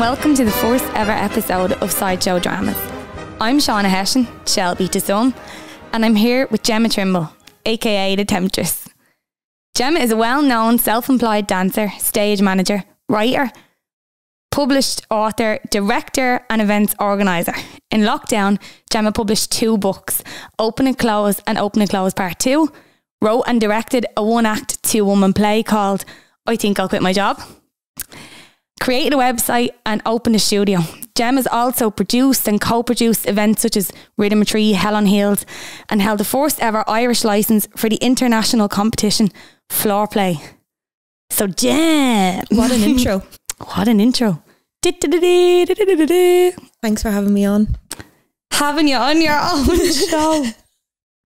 and welcome to the first ever episode of Sideshow Dramas. I'm Shauna Hessian, Shelby to some, and I'm here with Gemma Trimble, aka The Temptress. Gemma is a well-known self-employed dancer, stage manager, writer, published author, director and events organiser. In lockdown, Gemma published 2 books, Open and Close and Open and Close Part 2, wrote and directed a 1-act, 2-woman play called I Think I'll Quit My Job, created a website and opened a studio. Gemma has also produced and co-produced events such as Rhythm Tree, Hell on Heels, and held the first ever Irish licence for the international competition Floor Play. So Gem! What an intro. What an intro. Thanks for having me on. Having you on your own show.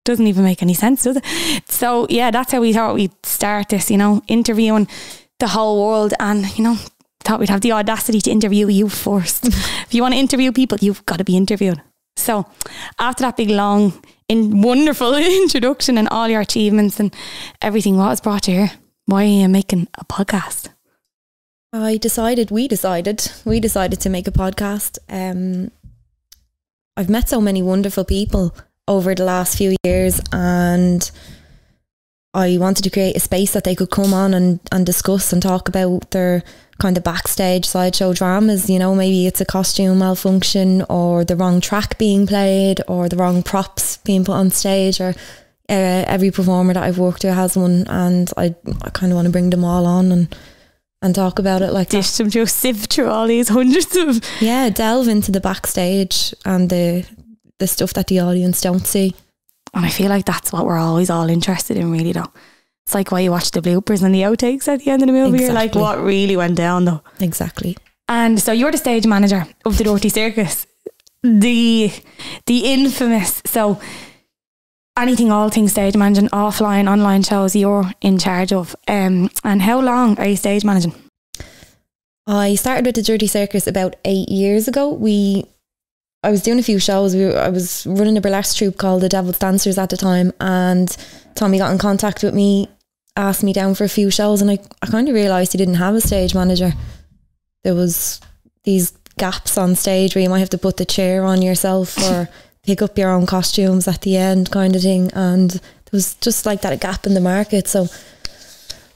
Doesn't even make any sense, does it? So yeah, that's how we thought we'd start this, you know, interviewing the whole world, and you know, thought we'd have the audacity to interview you first. If you want to interview people, you've got to be interviewed. So after that big long and wonderful introduction and all your achievements and everything, what has brought you here? Why are you making a podcast? We decided to make a podcast. I've met so many wonderful people over the last few years, and I wanted to create a space that they could come on and discuss and talk about their kind of backstage sideshow dramas. You know, maybe it's a costume malfunction or the wrong track being played or the wrong props being put on stage, or every performer that I've worked with has one, and I kind of want to bring them all on and talk about it like that. Dish them, just sift through all these hundreds of... Yeah, delve into the backstage and the stuff that the audience don't see. And I feel like that's what we're always all interested in, really, though. It's like why you watch the bloopers and the outtakes at the end of the movie. Exactly. You're like, what really went down, though? Exactly. And so you're the stage manager of the Dirty Circus. The infamous. So anything, all things stage managing, offline, online shows, you're in charge of. And how long are you stage managing? I started with the Dirty Circus about 8 years ago. I was doing a few shows. I was running a burlesque troupe called the Devil's Dancers at the time, and Tommy got in contact with me, asked me down for a few shows, and I kind of realised he didn't have a stage manager. There was these gaps on stage where you might have to put the chair on yourself or pick up your own costumes at the end, kind of thing, and there was just like that gap in the market. So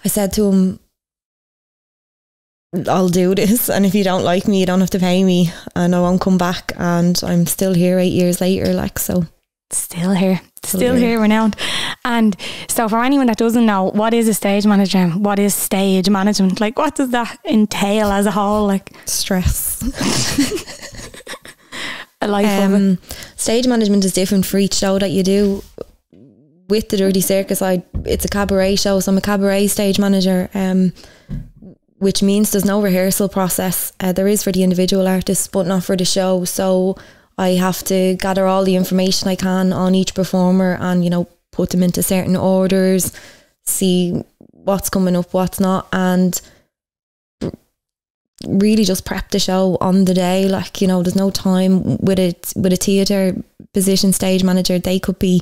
I said to him, I'll do this, and if you don't like me, you don't have to pay me, and I won't come back. And I'm still here 8 years later, like, so still here, renowned. And so for anyone that doesn't know, what is a stage manager? What is stage management? Like, what does that entail as a whole? Like, stress. A life of it. Stage management is different for each show that you do. With the Dirty Circus, it's a cabaret show, so I'm a cabaret stage manager, which means there's no rehearsal process. There is for the individual artists, but not for the show. So I have to gather all the information I can on each performer and, you know, put them into certain orders, see what's coming up, what's not, and really just prep the show on the day. Like, you know, there's no time with a theatre position stage manager. They could be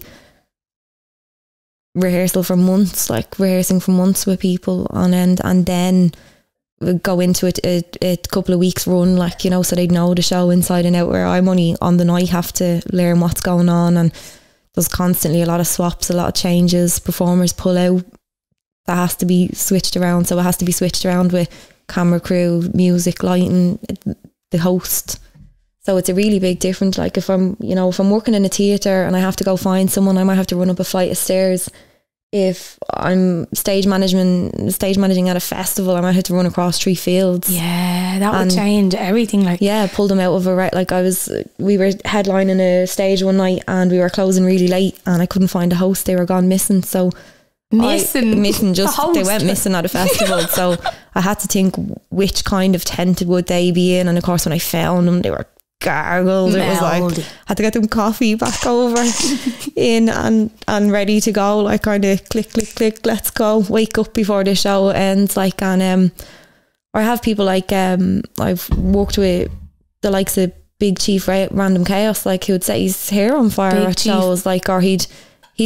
rehearsing for months with people on end, and then go into it a couple of weeks run, like, you know, so they'd know the show inside and out, where I'm only on the night have to learn what's going on. And there's constantly a lot of swaps, a lot of changes, performers pull out, that has to be switched around. So it has to be switched around with camera crew, music, lighting, the host. So it's a really big difference. Like, if I'm working in a theatre and I have to go find someone, I might have to run up a flight of stairs. If I'm stage managing at a festival, I might have to run across 3 fields. Yeah, that would change everything. Like, yeah, pull them out of a right. Like, we were headlining a stage one night and we were closing really late, and I couldn't find a host. They were gone missing. So they went missing at a festival. So I had to think which kind of tent would they be in, and of course when I found them, they were gargled. It was like, had to get them coffee back over in and ready to go, like, kind of click, let's go, wake up before the show ends, like. And or I have people like, I've worked with the likes of Big Chief, Ra Random Chaos, like, who would set his hair on fire at shows, like, or he'd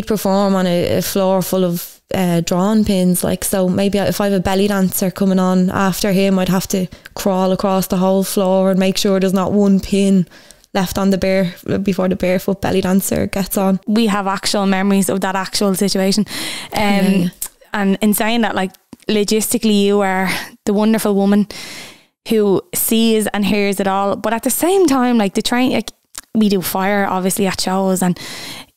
perform on a floor full of drawing pins, like, so maybe if I have a belly dancer coming on after him, I'd have to crawl across the whole floor and make sure there's not one pin left on the bear before the barefoot belly dancer gets on. We have actual memories of that actual situation. And in saying that, like, logistically you are the wonderful woman who sees and hears it all, but at the same time, like, the train, like, we do fire obviously at shows, and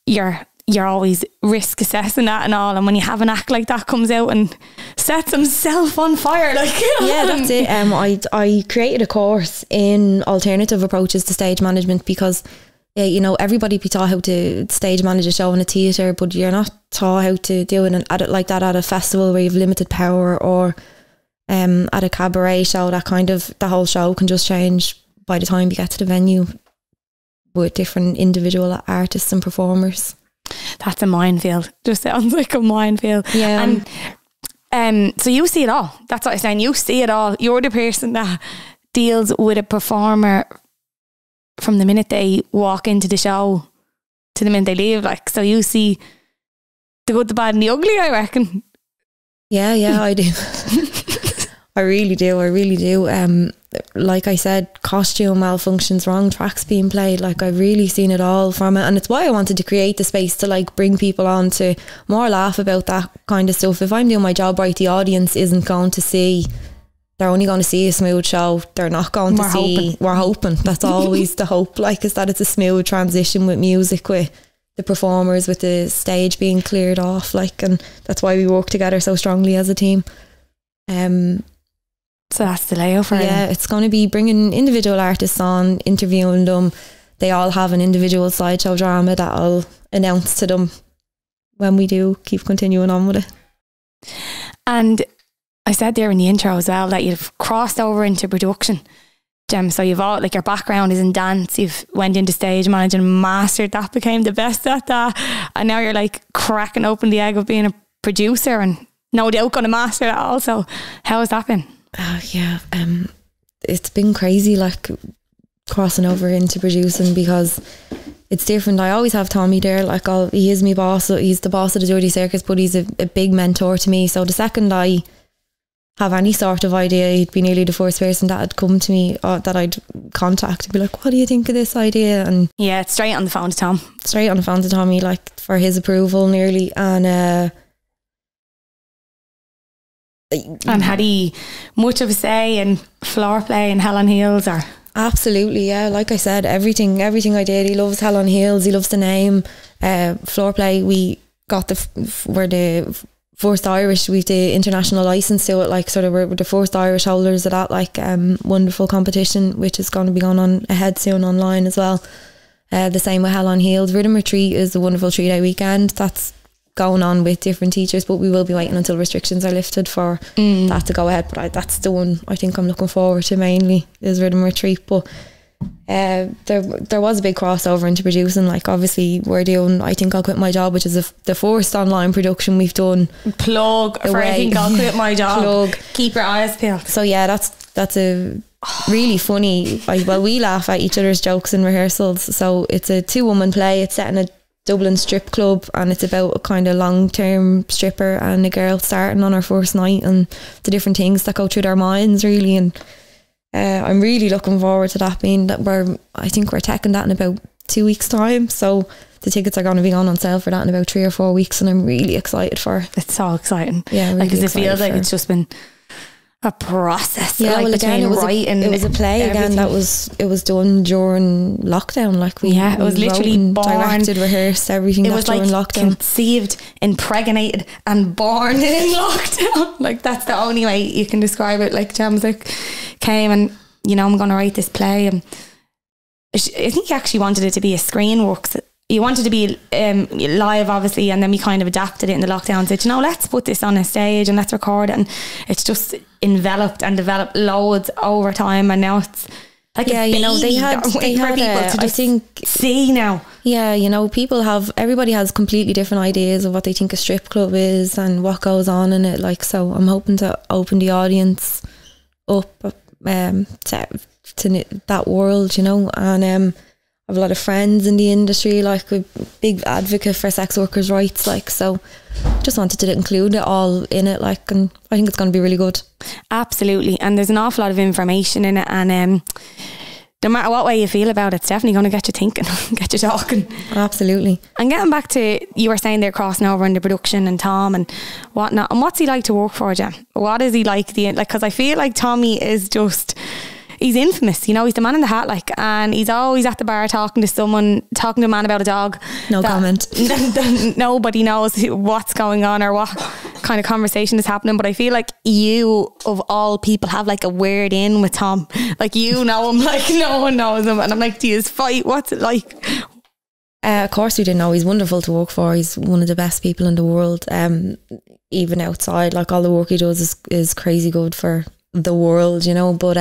you're always risk assessing that and all, and when you have an act like that comes out and sets himself on fire, like, yeah, that's it. I created a course in alternative approaches to stage management, because you know, everybody be taught how to stage manage a show in a theatre, but you're not taught how to do it like that at a festival where you've limited power, or at a cabaret show, that kind of, the whole show can just change by the time you get to the venue with different individual artists and performers. That's a minefield. Just sounds like a minefield. Yeah. And so you see it all. That's what I'm saying. You see it all. You're the person that deals with a performer from the minute they walk into the show to the minute they leave, like, so you see the good, the bad and the ugly, I reckon. Yeah, I do. I really do. Like I said, costume malfunctions, wrong tracks being played, like, I've really seen it all from it, and it's why I wanted to create the space to, like, bring people on to more laugh about that kind of stuff. If I'm doing my job right, the audience isn't going to see, they're only going to see a smooth show. They're not going to see, we're hoping, that's always the hope, like, is that it's a smooth transition with music, with the performers, with the stage being cleared off, like, and that's why we work together so strongly as a team. So that's the layover. Yeah, it's going to be bringing individual artists on, interviewing them. They all have an individual sideshow drama that I'll announce to them when we do keep continuing on with it. And I said there in the intro as well that you've crossed over into production, Gem. So you've all, like, your background is in dance. You've went into stage managing, mastered that, became the best at that, and now you're, like, cracking open the egg of being a producer, and no doubt going to master that also. How has that been? It's been crazy, like, crossing over into producing, because it's different. I always have Tommy there, like, he is my boss. So he's the boss of the Dirty Circus, but he's a big mentor to me. So the second I have any sort of idea, he'd be nearly the first person that had come to me, or that I'd contact and be like, what do you think of this idea? And yeah, it's straight on the phone to Tom. Straight on the phone to Tommy, like, for his approval nearly. And had he much of a say in Floor Play and Hell on Heels, or? Absolutely, yeah. Like I said, everything I did, he loves Hell on Heels, he loves the name. Floor Play, we're the first Irish with the international license to it, like, sort of, we're the first Irish holders of that, like, wonderful competition, which is going to be going on ahead soon online as well. The same with Hell on Heels. Rhythm Tree is a wonderful 3-day weekend that's going on with different teachers, but we will be waiting until restrictions are lifted for that to go ahead. But that's the one I think I'm looking forward to mainly, is Rhythm Retreat. But there was a big crossover into producing, like, obviously we're doing I Think I'll Quit My Job, which is the first online production we've done. Plug for I Think I'll Quit My Job. Plug. Keep your eyes peeled. So yeah, that's a really funny, well, we laugh at each other's jokes in rehearsals. So it's a 2-woman play. It's set in a Dublin strip club, and it's about a kind of long-term stripper and a girl starting on her first night, and the different things that go through their minds, really. And I'm really looking forward to that, being that I think we're taking that in about 2 weeks time, so the tickets are going to be on sale for that in about 3 or 4 weeks, and I'm really excited for it. It's so exciting. Yeah, really, because it feels like it's just been a process. Yeah, like, well, again, it was a play everything. Again, it was done during lockdown. Like, it was literally directed, rehearsed, everything. It was like during lockdown, conceived, impregnated, and born in lockdown. Like, that's the only way you can describe it. Like, Gem's like, came and, you know, I'm going to write this play, and I think he actually wanted it to be a screen work. You wanted to be live, obviously, and then we kind of adapted it in the lockdown and said, you know, let's put this on a stage and let's record it. And it's just enveloped and developed loads over time, and now it's like, yeah, you know, they had people to just, I think, see now. Yeah, you know, everybody has completely different ideas of what they think a strip club is and what goes on in it. Like, so I'm hoping to open the audience up to that world, you know, and I have a lot of friends in the industry, like a big advocate for sex workers' rights, like, so just wanted to include it all in it, like, and I think it's going to be really good. Absolutely, and there's an awful lot of information in it, and no matter what way you feel about it, it's definitely going to get you thinking, get you talking. Absolutely. And getting back to, you were saying they're crossing over into production and Tom and whatnot. And what's he like to work for, Gem? What is he like? Because I feel like Tommy is just, he's infamous, you know, he's the man in the hat, like, and he's always at the bar talking to someone, talking to a man about a dog. No comment. Nobody knows what's going on or what kind of conversation is happening, but I feel like you, of all people, have like a word in with Tom. Like, you know him, like no one knows him, and I'm like, do you fight? What's it like? Of course we didn't know. He's wonderful to work for. He's one of the best people in the world. Even outside, like, all the work he does is crazy good for the world, you know, but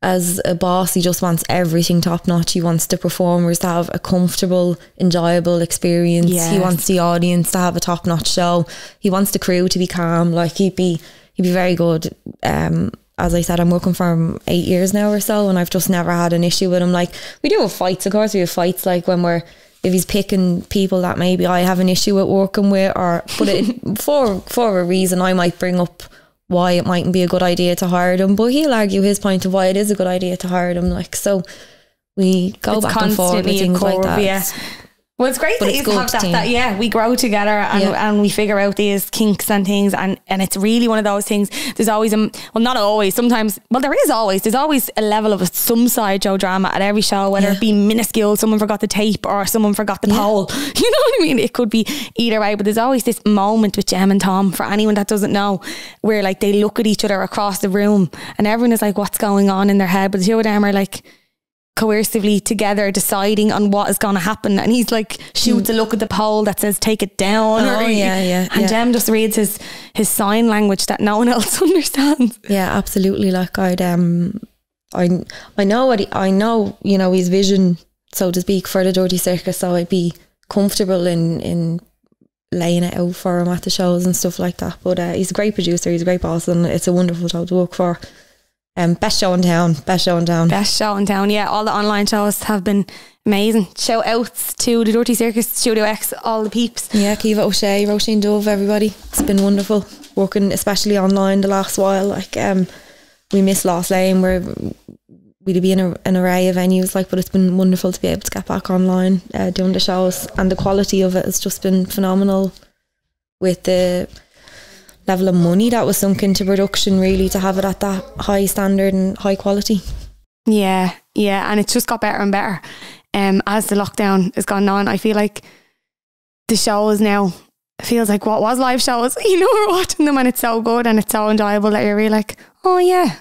as a boss, he just wants everything top notch. He wants the performers to have a comfortable, enjoyable experience. Yes. He wants the audience to have a top notch show. He wants the crew to be calm. Like, he'd be very good. As I said, I'm working for him 8 years now or so, and I've just never had an issue with him. Like, we do have fights, of course. We have fights, like, when we're, if he's picking people that maybe I have an issue with working with, or but it, for a reason, I might bring up why it mightn't be a good idea to hire them, but he'll argue his point of why it is a good idea to hire them, like, so we go it's back and forth with things like that. Yeah. Well, it's great that you have that, yeah, we grow together and, yeah, and we figure out these kinks and things, and it's really one of those things. There's always well, not always, sometimes, well, there is always, there's always a level of some sideshow drama at every show, whether it be minuscule, someone forgot the tape or someone forgot the pole, you know what I mean? It could be either way, but there's always this moment with Gem and Tom, for anyone that doesn't know, where like they look at each other across the room and everyone is like, what's going on in their head, but the two of them are like coercively together deciding on what is going to happen, and he's like shoots a look at the pole that says take it down, and Gem just reads his sign language that no one else understands. Yeah, absolutely. Like, I know what I know, you know, his vision, so to speak, for the Dirty Circus, so I'd be comfortable in laying it out for him at the shows and stuff like that, but he's a great producer, he's a great boss, and it's a wonderful job to work for. Best show in town. Yeah, all the online shows have been amazing. Shout outs to the Dirty Circus, Studio X, all the peeps. Yeah, Kiva O'Shea, Roisin Dove, everybody. It's been wonderful working, especially online the last while. Like, we miss Lost Lane. We'd be in an array of venues, like, but it's been wonderful to be able to get back online doing the shows, and the quality of it has just been phenomenal with the level of money that was sunk into production, really, to have it at that high standard and high quality. Yeah, and it's just got better and better as the lockdown has gone on. I feel like the shows now, it feels like what was live shows, you know, we're watching them and it's so good and it's so enjoyable that you're really like, oh yeah,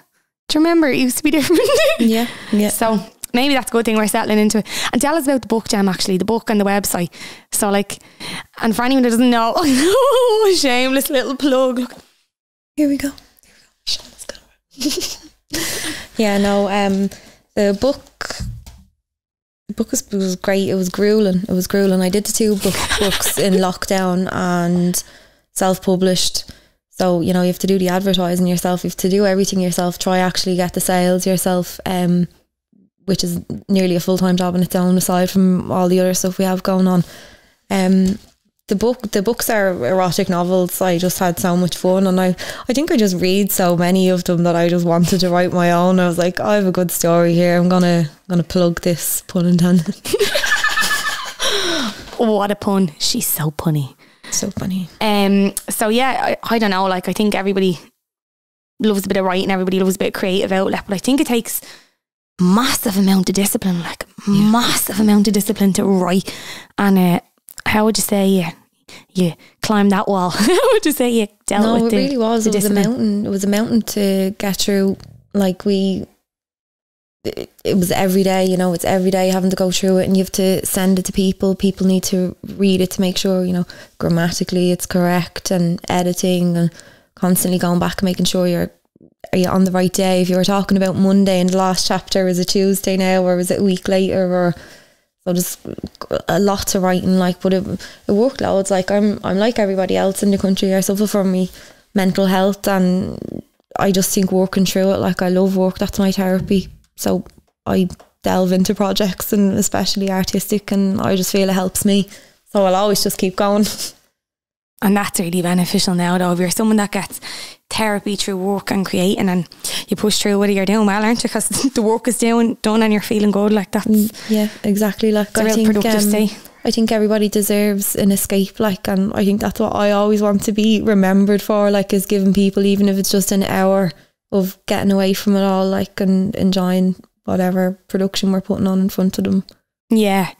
do you remember it used to be different? yeah, so maybe that's a good thing, we're settling into it. And tell us about the book, Gem, actually, the book and the website. So, like, and for anyone that doesn't know, shameless little plug. Look. Here we go. Shameless plug. Yeah, no, the book was great. It was grueling. I did the two books in lockdown and self-published. So, you know, you have to do the advertising yourself. You have to do everything yourself. Try actually get the sales yourself. Which is nearly a full-time job on its own, aside from all the other stuff we have going on. The books are erotic novels. I just had so much fun, and I think I just read so many of them that I just wanted to write my own. I was like, I have a good story here. I'm gonna plug this, pun intended. What a pun! She's so punny. So funny. So yeah, I don't know. Like, I think everybody loves a bit of writing. Everybody loves a bit of creative outlet, but I think it takes massive amount of discipline to write. And how would you say you climbed that wall? How would you say you dealt with it? No, it really was. It was a mountain to get through. Like, it was every day, you know, it's every day having to go through it, and you have to send it to people need to read it to make sure, you know, grammatically it's correct, and editing, and constantly going back and making sure are you on the right day? If you were talking about Monday and the last chapter, is it Tuesday now, or is it a week later? Or so there's a lot to writing, like, but it worked loads. Like, I'm like everybody else in the country. I suffer from my mental health, and I just think working through it, like, I love work. That's my therapy. So I delve into projects, and especially artistic, and I just feel it helps me, so I'll always just keep going. And that's really beneficial now though, if you're someone that gets therapy through work and creating, and you push through whether you're doing well, aren't you, because the work is done and you're feeling good, like that's, yeah, exactly, like it's a real productive day. I think everybody deserves an escape, like, and I think that's what I always want to be remembered for, like, is giving people, even if it's just an hour of getting away from it all, like, and enjoying whatever production we're putting on in front of them. Yeah.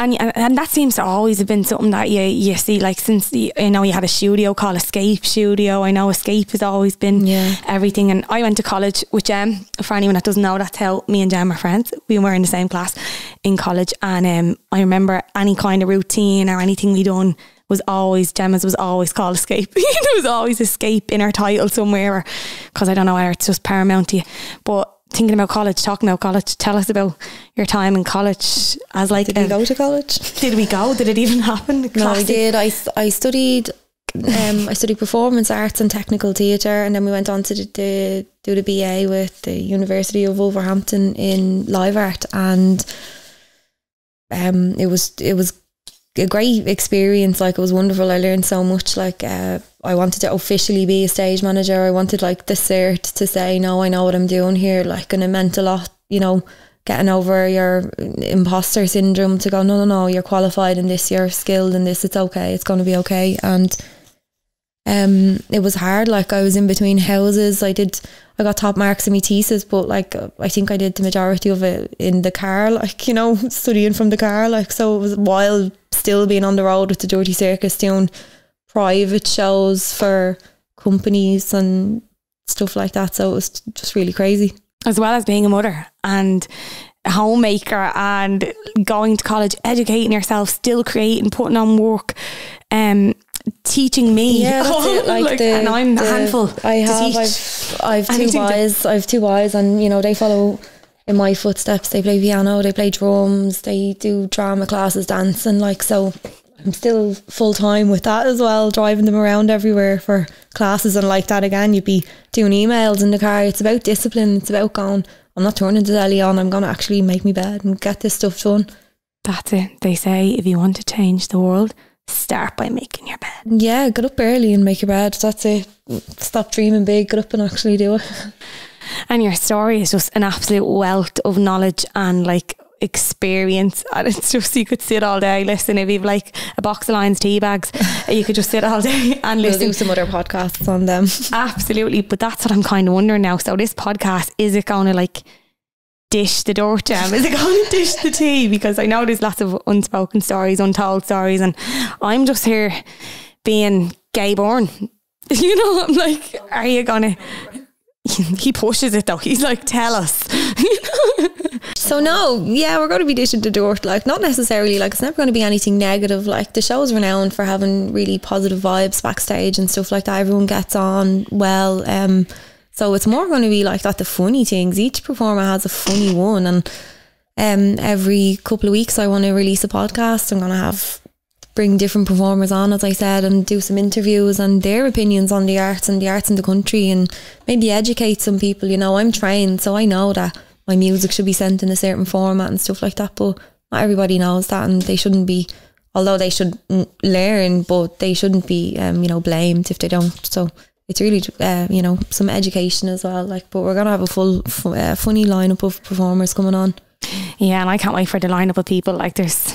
And that seems to always have been something that you see, like, since, you know, you had a studio called Escape Studio. I know Escape has always been everything. And I went to college with Gem. For anyone that doesn't know, that's how me and Gem are friends. We were in the same class in college. And I remember any kind of routine or anything we done was always, Gemma's was always called Escape. There was always Escape in her title somewhere, because I don't know whether it's just paramount to you. But thinking about college, talking about college, tell us about your time in college. As like, did we go to college? Did we go? Did it even happen? No, I did. I studied performance arts and technical theatre, and then we went on to do the BA with the University of Wolverhampton in live art, and it was a great experience. Like, it was wonderful. I learned so much. Like, I wanted to officially be a stage manager. I wanted, like, the cert to say, no, I know what I'm doing here. Like, and it meant a lot, you know, getting over your imposter syndrome to go, no, you're qualified in this, you're skilled in this, it's okay, it's going to be okay. And it was hard. Like, I was in between houses. I got top marks in my thesis, but, like, I think I did the majority of it in the car, like, you know, studying from the car. Like, so it was wild, still being on the road with the Dirty Circus, doing private shows for companies and stuff like that. So it was just really crazy. As well as being a mother and a homemaker and going to college, educating yourself, still creating, putting on work, teaching me. Yeah, that's it. Like and I'm a handful to teach. I've two boys, and, you know, they follow in my footsteps. They play piano, they play drums, they do drama classes, dance, and, like, so I'm still full time with that as well, driving them around everywhere for classes. And like that again, you'd be doing emails in the car. It's about discipline. It's about going, I'm not turning the telly on, I'm going to actually make me bed and get this stuff done. That's it. They say if you want to change the world, start by making your bed. Yeah, get up early and make your bed. That's it. Stop dreaming big, get up and actually do it. And your story is just an absolute wealth of knowledge and, like, experience, and it's just, you could sit all day. Listen, if you've, like, a box of Lion's tea bags, you could just sit all day and listen. We'll do some other podcasts on them. Absolutely. But that's what I'm kind of wondering now. So this podcast, is it going to, like, dish the dirt, Gem? Is it going to dish the tea? Because I know there's lots of unspoken stories, untold stories, and I'm just here being gay born. You know, I'm like, are you gonna? He pushes it though. He's like, tell us. So no, yeah, we're going to be dishing the dirt. Like, not necessarily, like, it's never going to be anything negative. Like, the show's renowned for having really positive vibes backstage and stuff like that. Everyone gets on well. So it's more going to be like that, the funny things. Each performer has a funny one, and every couple of weeks I want to release a podcast. I'm going to bring different performers on, as I said, and do some interviews and their opinions on the arts in the country, and maybe educate some people. You know, I'm trained, so I know that my music should be sent in a certain format and stuff like that, but not everybody knows that, and they shouldn't be, although they should learn, but they shouldn't be, you know, blamed if they don't. So it's really, you know, some education as well. Like, but we're going to have a full funny lineup of performers coming on. Yeah, and I can't wait for the lineup of people. Like, there's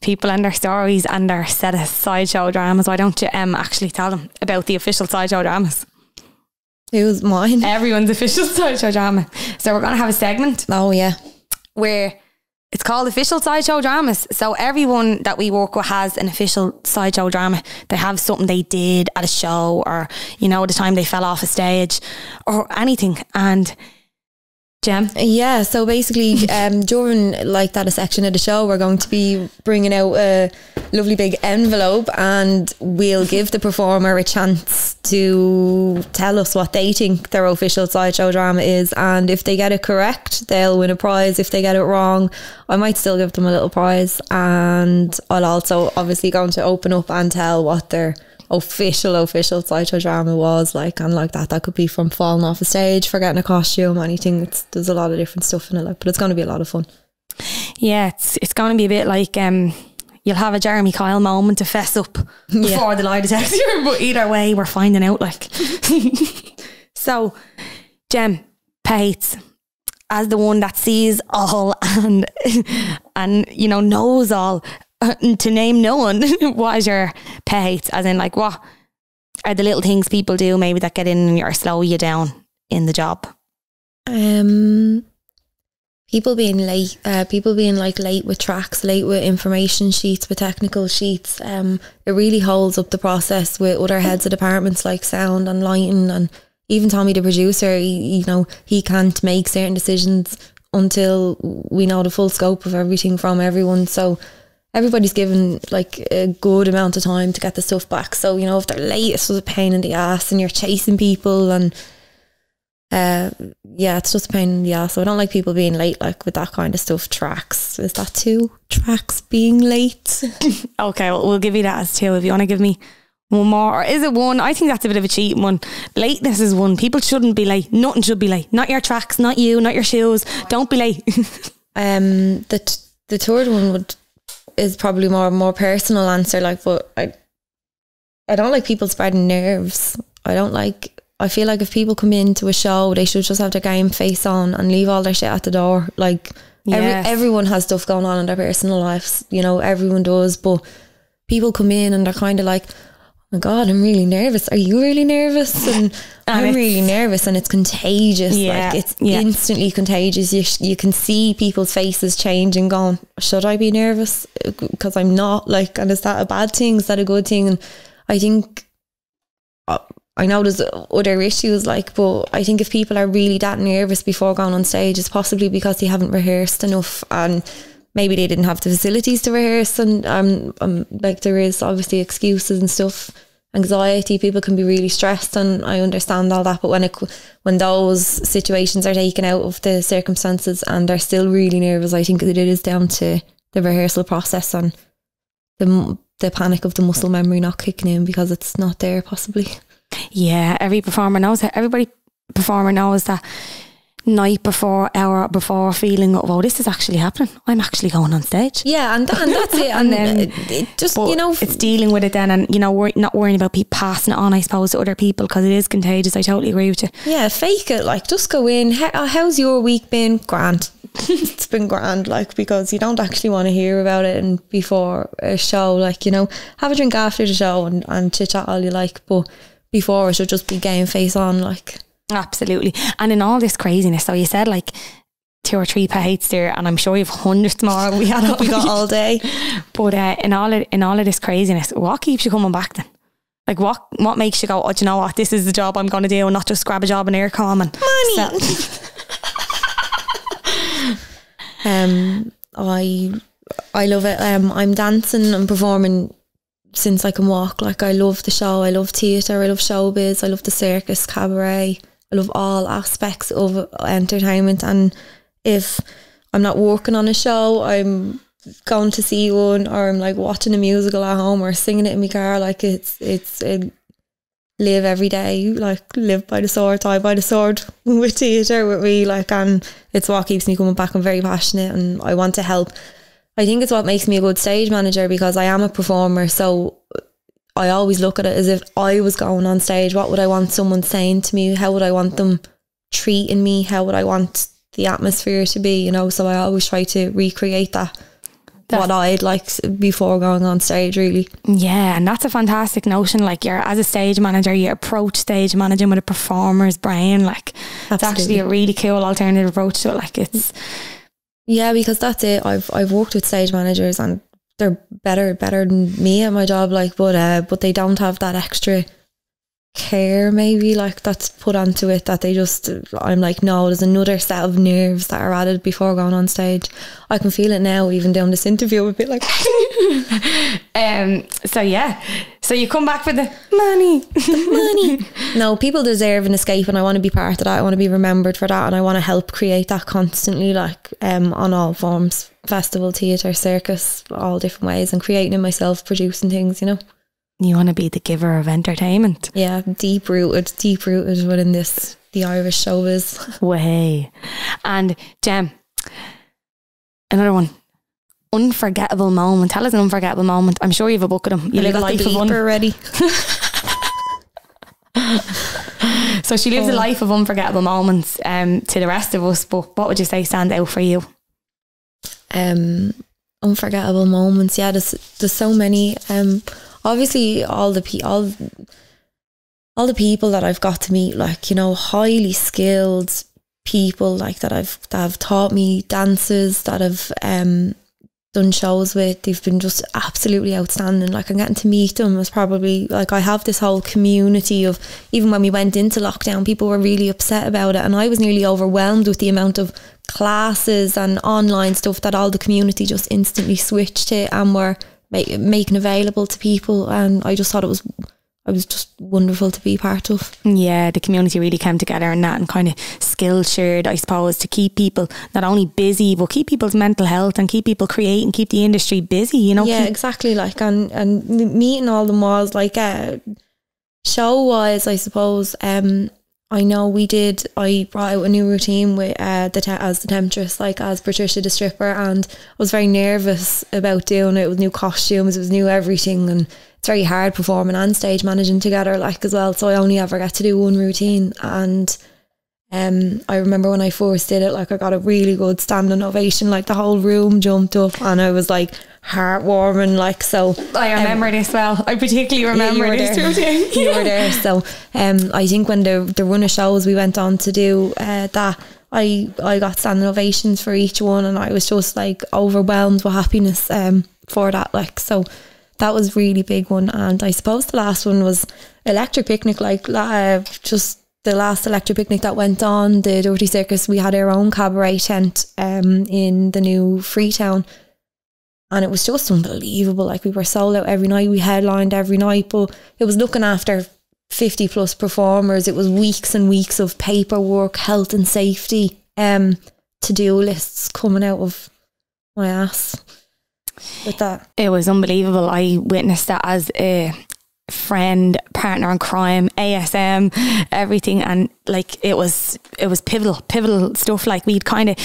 people and their stories and their set of Sideshow Dramas. Why don't you actually tell them about the official Sideshow Dramas? It was mine. Everyone's official Sideshow Drama. So we're going to have a segment. Oh yeah. Where it's called Official Sideshow Dramas. So everyone that we work with has an official Sideshow Drama. They have something they did at a show, or, you know, the time they fell off a stage or anything. And Gem? Yeah, so basically during, like, that a section of the show, we're going to be bringing out a lovely big envelope, and we'll give the performer a chance to tell us what they think their official Sideshow Drama is, and if they get it correct, they'll win a prize. If they get it wrong, I might still give them a little prize, and I'll also obviously going to open up and tell what their official Sideshow Drama was like, and like that could be from falling off a stage, forgetting a costume, anything. There's a lot of different stuff in it, like, but it's going to be a lot of fun. Yeah, it's going to be a bit like you'll have a Jeremy Kyle moment to fess up before the lie detector, but either way we're finding out, like. So Gem Pates, as the one that sees all and you know knows all, to name no one, what is your pet hates? As in, like, what are the little things people do maybe that get in or slow you down in the job? People being late, people being like late with tracks, late with information sheets, with technical sheets. It really holds up the process with other heads of departments like sound and lighting, and even Tommy the producer, he can't make certain decisions until we know the full scope of everything from everyone. So everybody's given like a good amount of time to get the stuff back. So, you know, if they're late, it's just a pain in the ass, and you're chasing people, and it's just a pain in the ass. So I don't like people being late, like, with that kind of stuff. Tracks, is that two? Tracks being late. Okay, well, we'll give you that as two if you want to give me one more. Or is it one? I think that's a bit of a cheating one. Lateness is one. People shouldn't be late. Nothing should be late. Not your tracks, not you, not your shoes. Don't be late. The third one is probably more personal answer, like, but I don't like people spreading nerves. I feel like if people come into a show, they should just have their game face on and leave all their shit at the door. Like, everyone has stuff going on in their personal lives, you know, everyone does. But people come in and they're kind of like, oh my God, I'm really nervous. Are you really nervous? And I'm really nervous, and it's contagious. Yeah, like, it's instantly contagious. You can see people's faces changing, going, should I be nervous? Because I'm not, like, and is that a bad thing? Is that a good thing? And I think... I know there's other issues, like, but I think if people are really that nervous before going on stage, it's possibly because they haven't rehearsed enough, and maybe they didn't have the facilities to rehearse. And like, there is obviously excuses and stuff. Anxiety, people can be really stressed, and I understand all that, but when those situations are taken out of the circumstances and they're still really nervous, I think that it is down to the rehearsal process and the panic of the muscle memory not kicking in because it's not there, possibly. Yeah, everybody performer knows that night before, hour before, feeling, oh, this is actually happening, I'm actually going on stage. Yeah, and that's it. And then it just, you know, it's dealing with it then, and, you know, not worrying about people passing it on, I suppose, to other people, because it is contagious. I totally agree with you. Yeah, fake it, like, just go in. How's your week been? Grand. It's been grand, like, because you don't actually want to hear about it. And before a show, like, you know, have a drink after the show and chit chat all you like, but before it should just be game face on, like. Absolutely. And in all this craziness, so you said like 2 or 3 pates there, and I'm sure you've hundreds more. We got all day. But in all of this craziness, what keeps you coming back then? Like, what makes you go, oh, do you know what, this is the job I'm going to do, and not just grab a job in Aircom and money. I love it. I'm dancing and performing since I can walk. Like, I love the show, I love theatre, I love showbiz, I love the circus, cabaret, I love all aspects of entertainment. And if I'm not working on a show, I'm going to see one, or I'm like watching a musical at home, or singing it in my car. Like, live every day, like, live by the sword, die by the sword with theatre with me, like. And it's what keeps me coming back. I'm very passionate, and I want to help. I think it's what makes me a good stage manager, because I am a performer, so I always look at it as if I was going on stage. What would I want someone saying to me? How would I want them treating me? How would I want the atmosphere to be, you know? So I always try to recreate that, what I'd like before going on stage, really. Yeah, and that's a fantastic notion. Like, you're, as a stage manager, you approach stage managing with a performer's brain. Like, it's actually a really cool alternative approach to it. Like, it's... Yeah, because that's it. I've worked with stage managers, and they're better than me at my job, like, but they don't have that extra care, maybe, like, that's put onto it, that they just, I'm like, no, there's another set of nerves that are added before going on stage. I can feel it now, even doing this interview, a bit like so you come back for the money. No, people deserve an escape, and I want to be part of that. I want to be remembered for that, and I want to help create that constantly, like, on all forms, festival, theatre, circus, all different ways, and creating it myself, producing things, you know. You want to be the giver of entertainment. Yeah, deep-rooted within this, the Irish showbiz. Way. And Gem, another one. Unforgettable moment. Tell us an unforgettable moment. I'm sure you have a book of them. You live a life of one already. So she lives a life of unforgettable moments to the rest of us, but what would you say stands out for you? Unforgettable moments, yeah, there's so many. Obviously all the people that I've got to meet, like, you know, highly skilled people like that have taught me dances, that have done shows with. They've been just absolutely outstanding. Like, I'm getting to meet them was probably, like, I have this whole community of, even when we went into lockdown, people were really upset about it, and I was nearly overwhelmed with the amount of classes and online stuff that all the community just instantly switched to and were making available to people, and I just thought it was just wonderful to be part of. Yeah, the community really came together in that, and kind of skill shared, I suppose, to keep people not only busy, but keep people's mental health and keep people creating, keep the industry busy, you know. Yeah, exactly. Like, and meeting all the malls, like, show wise, I suppose, I know I brought out a new routine with as the temptress, like as Patricia the stripper, and I was very nervous about doing it with new costumes, it was new everything, and it's very hard performing and stage managing together, like, as well, so I only ever got to do one routine, and I remember when I first did it, like, I got a really good standing ovation, like the whole room jumped up, and I was like, heartwarming, like, so I remember this well. I particularly remember this routine. You were there. So I think when the run of shows we went on to do that, I got standing ovations for each one, and I was just like overwhelmed with happiness for that, like, so that was really big one. And I suppose the last one was Electric Picnic, like, just the last Electric Picnic that went on, the Dirty Circus, we had our own cabaret tent in the new Freetown. And it was just unbelievable. Like, we were sold out every night. We headlined every night, but it was looking after 50 plus performers. It was weeks and weeks of paperwork, health and safety, to-do lists coming out of my ass with that. It was unbelievable. I witnessed that as a friend, partner in crime, ASM, everything. And like, it was pivotal stuff. Like, we'd kind of,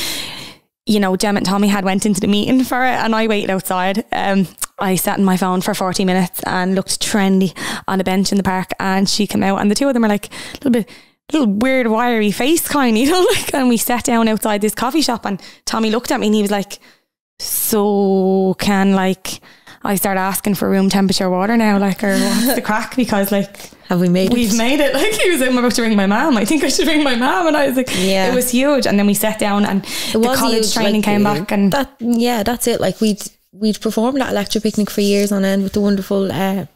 you know, Gem and Tommy had went into the meeting for it, and I waited outside. I sat in my phone for 40 minutes and looked trendy on a bench in the park, and she came out, and the two of them were like a little weird wiry face kind, you know, like, and we sat down outside this coffee shop, and Tommy looked at me and he was like, so can, like, I start asking for room temperature water now, like, or what's the crack? Because, like, have we made it? We've made it. Like, he was like, I'm about to ring my mum. I think I should ring my mum. And I was like, yeah. It was huge. And then we sat down, and the college training came back, and that's it. Like, we'd performed that Electric Picnic for years on end with the wonderful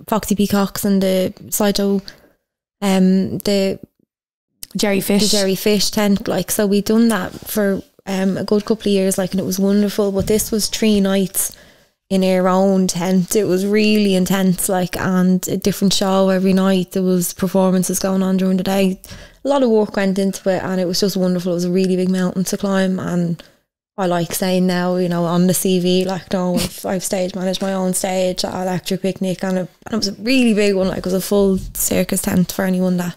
Foxy Peacocks and the Sideshow, the Jerry Fish, tent. Like, so we'd done that for a good couple of years, like, and it was wonderful. But this was 3 nights in our own tent. It was really intense, like, and a different show every night. There was performances going on during the day. A lot of work went into it, and it was just wonderful. It was a really big mountain to climb, and I like saying now, you know, on the CV, like, no, I've stage managed my own stage at Electric Picnic, and it was a really big one. Like, it was a full circus tent for anyone that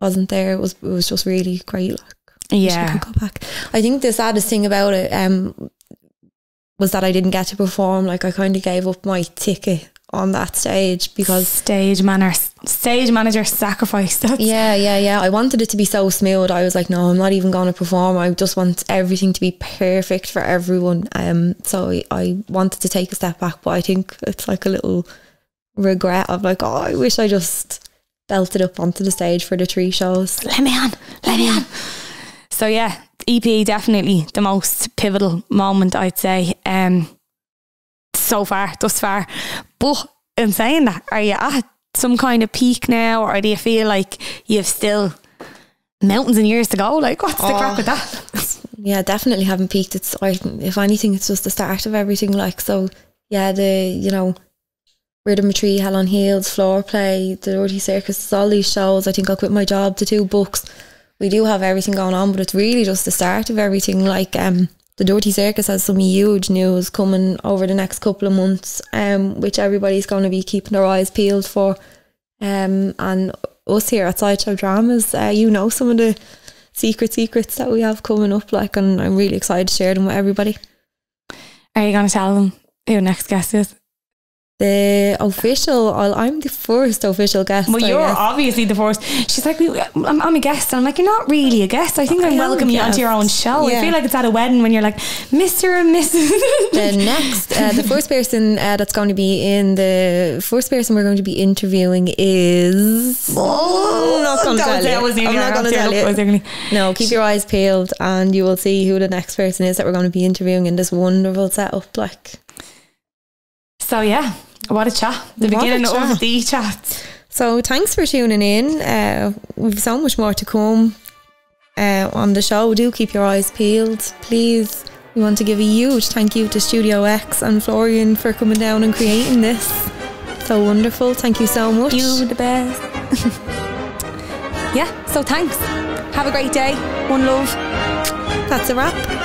wasn't there. It was just really great. Like, yeah, I can go back. I think the saddest thing about it was that I didn't get to perform. Like, I kind of gave up my ticket on that stage because stage manager sacrificed us. Yeah, I wanted it to be so smooth. I was like, no, I'm not even going to perform. I just want everything to be perfect for everyone. So I wanted to take a step back, but I think it's like a little regret of like, oh, I wish I just belted up onto the stage for the 3 shows. Let me on. So yeah, EP definitely the most pivotal moment, I'd say, thus far. But in saying that, are you at some kind of peak now, or do you feel like you've still mountains and years to go? Like, what's the crack with that? Yeah, definitely haven't peaked. If anything, it's just the start of everything. Like, so yeah, Rhythm Tree, Hell on Heels, Floor Play, the Dirty Circus, all these shows, I Think I'll Quit My Job, the 2 books. We do have everything going on, but it's really just the start of everything. Like, The Dirty Circus has some huge news coming over the next couple of months, which everybody's going to be keeping their eyes peeled for. And us here at Sideshow Dramas, you know some of the secrets that we have coming up, like, and I'm really excited to share them with everybody. Are you going to tell them who next guest is? I'm the first official guest. Well, you're obviously the first. She's like, I'm a guest, and I'm like, you're not really a guest. I think I'm welcoming you onto your own show. Yeah. I feel like it's at a wedding when you're like, Mr. and Mrs. The first person we're going to be interviewing is... I'm not going to tell you. No, keep your eyes peeled, and you will see who the next person is that we're going to be interviewing in this wonderful setup, like. So yeah, what a chat. The beginning of the chat. So thanks for tuning in. We've so much more to come on the show. Do keep your eyes peeled, please. We want to give a huge thank you to Studio X and Florian for coming down and creating this. So wonderful. Thank you so much. You the best. Yeah, so thanks. Have a great day. One love. That's a wrap.